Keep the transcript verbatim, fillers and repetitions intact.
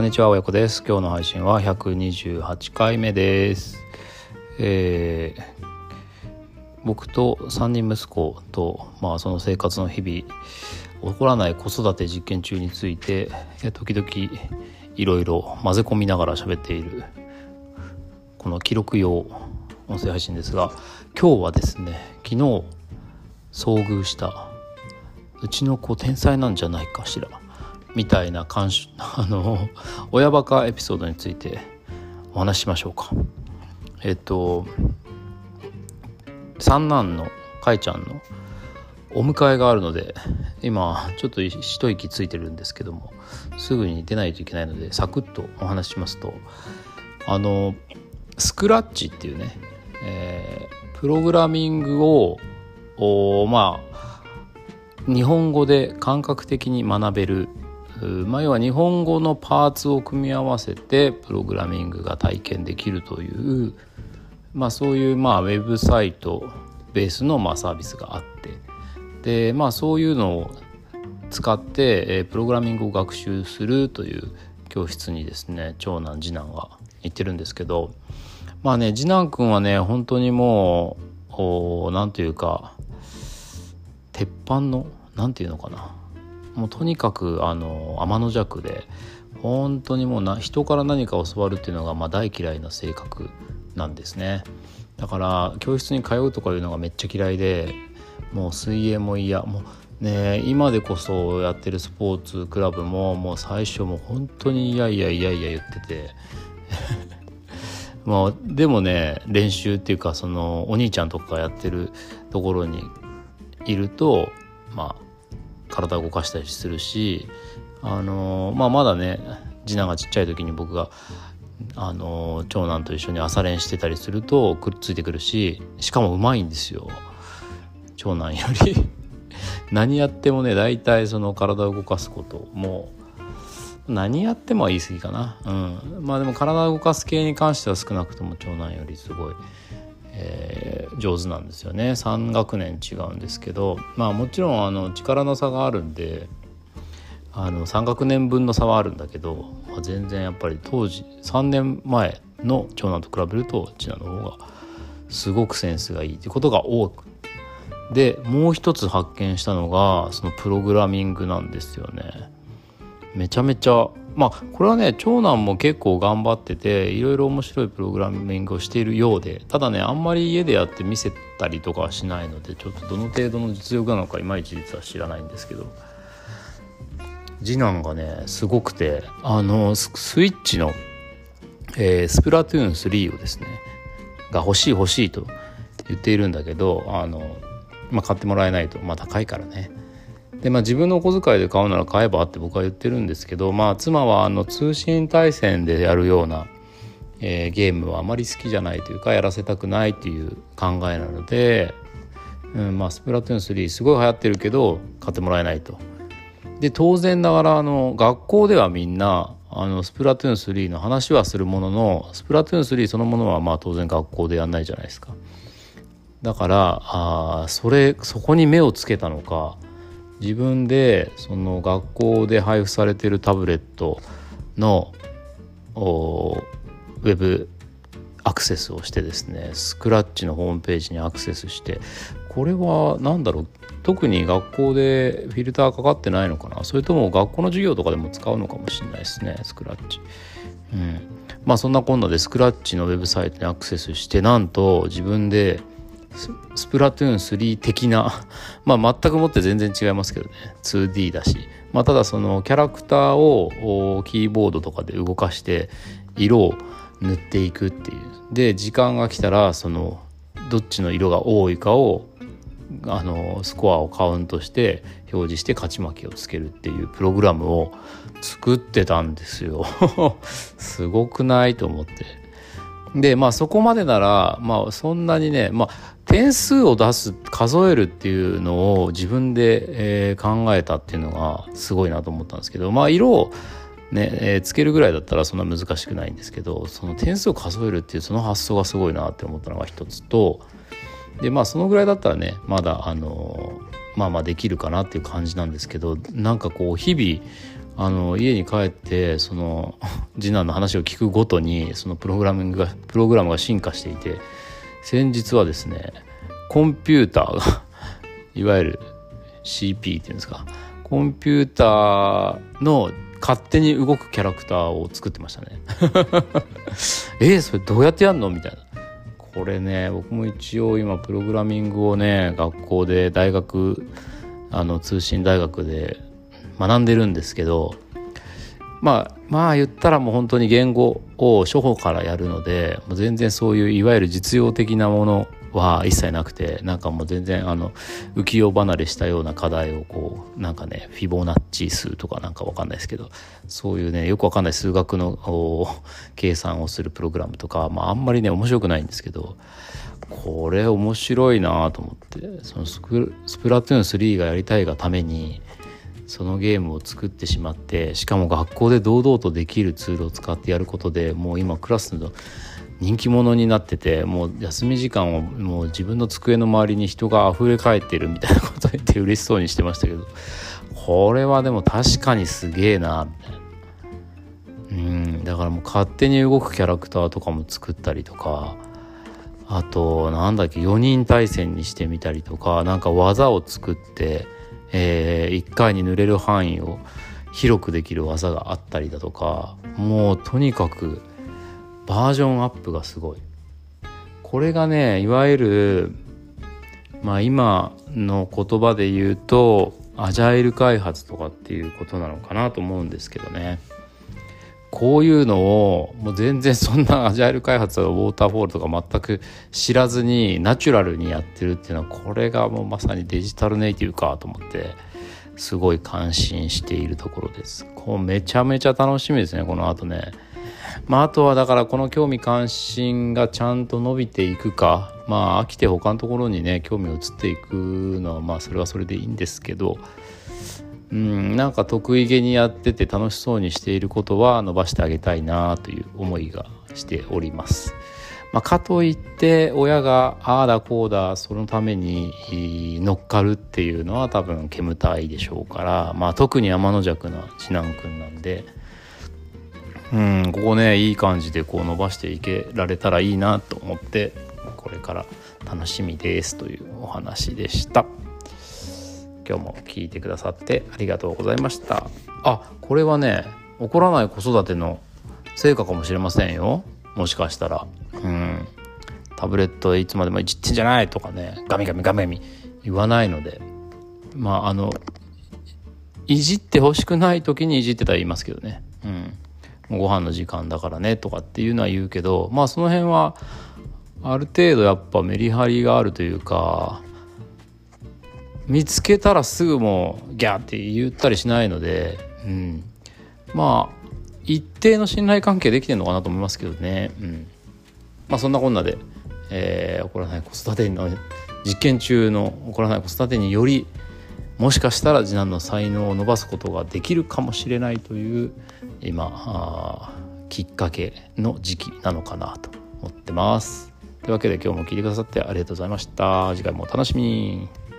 こんにちは、親子です。今日の配信はひゃくにじゅうはちかいめです。えー、僕とさんにん息子と、まあ、その生活の日々起こらない子育て実験中について時々いろいろ混ぜ込みながら喋っているこの記録用音声配信ですが、今日はですね、昨日遭遇したうちの子天才なんじゃないかしらみたいな感触、あの親バカエピソードについてお話ししましょうか。えっと三男のかいちゃんのお迎えがあるので、今ちょっと一息ついてるんですけども、すぐに出ないといけないのでサクッとお話しますと、あのスクラッチっていうね、えー、プログラミングをまあ日本語で感覚的に学べる、まあ、要は日本語のパーツを組み合わせてプログラミングが体験できるという、まあ、そういうまあウェブサイトベースのまあサービスがあって、で、まあ、そういうのを使ってプログラミングを学習するという教室にですね、長男次男が行ってるんですけど、まあね、次男くんはね、本当にもうなんていうか鉄板のなんていうのかな、もうとにかくあの天の弱で、本当にもうな人から何かを教わるっていうのがまあ大嫌いな性格なんですね。だから教室に通うとかいうのがめっちゃ嫌いで、もう水泳も嫌、もうね、今でこそやってるスポーツクラブももう最初もう本当にいやいやいやいや言っててまあでもね、練習っていうかそのお兄ちゃんとかやってるところにいると、まあ体を動かしたりするし、あのー、まあまだね、次男がちっちゃい時に僕があの長男と一緒に朝練してたりするとくっついてくるし、しかもうまいんですよ、長男より何やってもね、大体その体を動かすこともう何やってもは言い過ぎかな、うん、まあでも体を動かす系に関しては少なくとも長男よりすごい、えー、上手なんですよね。さんがくねん違うんですけど、まあもちろんあの力の差があるんで、あのさんがくねんぶんの差はあるんだけど、まあ、全然やっぱり当時さんねんまえの長男と比べると次男の方がすごくセンスがいいってことが多くで、もう一つ発見したのがそのプログラミングなんですよね。めちゃめちゃ、まあこれはね、長男も結構頑張ってていろいろ面白いプログラミングをしているようで、ただね、あんまり家でやって見せたりとかはしないので、ちょっとどの程度の実力なのかいまいち実は知らないんですけど、次男がねすごくて、あのスイッチの、えー、スプラトゥーンスリーをですねが欲しい欲しいと言っているんだけど、あの、まあ、買ってもらえないと、まあ、高いからね。で、まあ、自分のお小遣いで買うなら買えばって僕は言ってるんですけど、まあ、妻はあの通信対戦でやるような、えー、ゲームはあまり好きじゃないというか、やらせたくないという考えなので、うん、まあ、スプラトゥーンスリーすごい流行ってるけど買ってもらえないと。で、当然ながらあの学校ではみんなあのスプラトゥーンスリーの話はするものの、スプラトゥーンスリーそのものはまあ当然学校でやんないじゃないですか。だからあそれそこに目をつけたのか、自分でその学校で配布されているタブレットのおウェブアクセスをしてですね、スクラッチのホームページにアクセスして、これは何だろう、特に学校でフィルターかかってないのかな、それとも学校の授業とかでも使うのかもしれないですね、スクラッチ、うん、まあそんなこんなでスクラッチのウェブサイトにアクセスして、なんと自分で ス, スプラトゥーンスリー的なまあ全くもって全然違いますけどね、 ツーディー だし、まあただそのキャラクターをーキーボードとかで動かして色を塗っていくっていう、で時間が来たらそのどっちの色が多いかをあのスコアをカウントして表示して勝ち負けをつけるっていうプログラムを作ってたんですよすごくないと思って。で、まあそこまでなら、まあそんなにね、まあ点数を出す数えるっていうのを自分で、えー、考えたっていうのがすごいなと思ったんですけど、まあ色をね、えー、つけるぐらいだったらそんな難しくないんですけど、その点数を数えるっていうその発想がすごいなって思ったのが一つと、で、まあそのぐらいだったらね、まだあのまあまあできるかなっていう感じなんですけど、なんかこう日々あの家に帰ってその次男の話を聞くごとにそのプログラミングがプログラムが進化していて、先日はですねコンピューターがいわゆる シーピー っていうんですか、コンピューターの勝手に動くキャラクターを作ってましたねえー、それどうやってやんのみたいな。これね、僕も一応今プログラミングをね学校で大学あの通信大学で学んでるんですけど、まあまあ言ったらもう本当に言語を初歩からやるので、もう全然そういういわゆる実用的なものは一切なくて、なんかもう全然あの浮世離れしたような課題をこうなんかねフィボナッチ数とかなんかわかんないですけど、そういうねよくわかんない数学の計算をするプログラムとか、まああんまりね面白くないんですけど、これ面白いなと思って、そのスプラトゥーンスリーがやりたいがためにそのゲームを作ってしまって、しかも学校で堂々とできるツールを使ってやることで、もう今クラスの人気者になってて、もう休み時間をもう自分の机の周りに人が溢れ返ってるみたいなこと言って嬉しそうにしてましたけど、これはでも確かにすげえなみたいな。うん、だからもう勝手に動くキャラクターとかも作ったりとか、あとなんだっけよにん対戦にしてみたりとか、なんか技を作って、えー、いっかいに塗れる範囲を広くできる技があったりだとか、もうとにかくバージョンアップがすごい。これがねいわゆる、まあ、今の言葉で言うとアジャイル開発とかっていうことなのかなと思うんですけどね。こういうのをもう全然そんなアジャイル開発やウォーターフォールとか全く知らずにナチュラルにやってるっていうのは、これがもうまさにデジタルネイティブかと思ってすごい感心しているところです。こうめちゃめちゃ楽しみですねこの後ね。まあ、あとはだからこの興味関心がちゃんと伸びていくか、まあ飽きて他のところにね興味を移っていくのはまあそれはそれでいいんですけど、うんなんか得意げにやってて楽しそうにしていることは伸ばしてあげたいなという思いがしております。まあ、かといって親がああだこうだそのために乗っかるっていうのは多分煙たいでしょうから、まあ特に山の弱な次男くんなんで、うん、ここねいい感じでこう伸ばしていけられたらいいなと思って、これから楽しみですというお話でした。今日も聞いてくださってありがとうございました。あ、これはね怒らない子育ての成果かもしれませんよ、もしかしたら。うん、タブレットいつまでもいじってんじゃないとかねガミガミガミガミ言わないので、まああのいじってほしくない時にいじってたら言いますけどね、うんご飯の時間だからねとかっていうのは言うけど、まあその辺はある程度やっぱメリハリがあるというか、見つけたらすぐもうギャーって言ったりしないので、うん、まあ一定の信頼関係できてるのかなと思いますけどね、うん、まあそんなこんなで、えー、怒らない子育ての実験中の怒らない子育てにより、もしかしたら次男の才能を伸ばすことができるかもしれないという今きっかけの時期なのかなと思ってます。というわけで今日も聞いてくださってありがとうございました。次回もお楽しみに。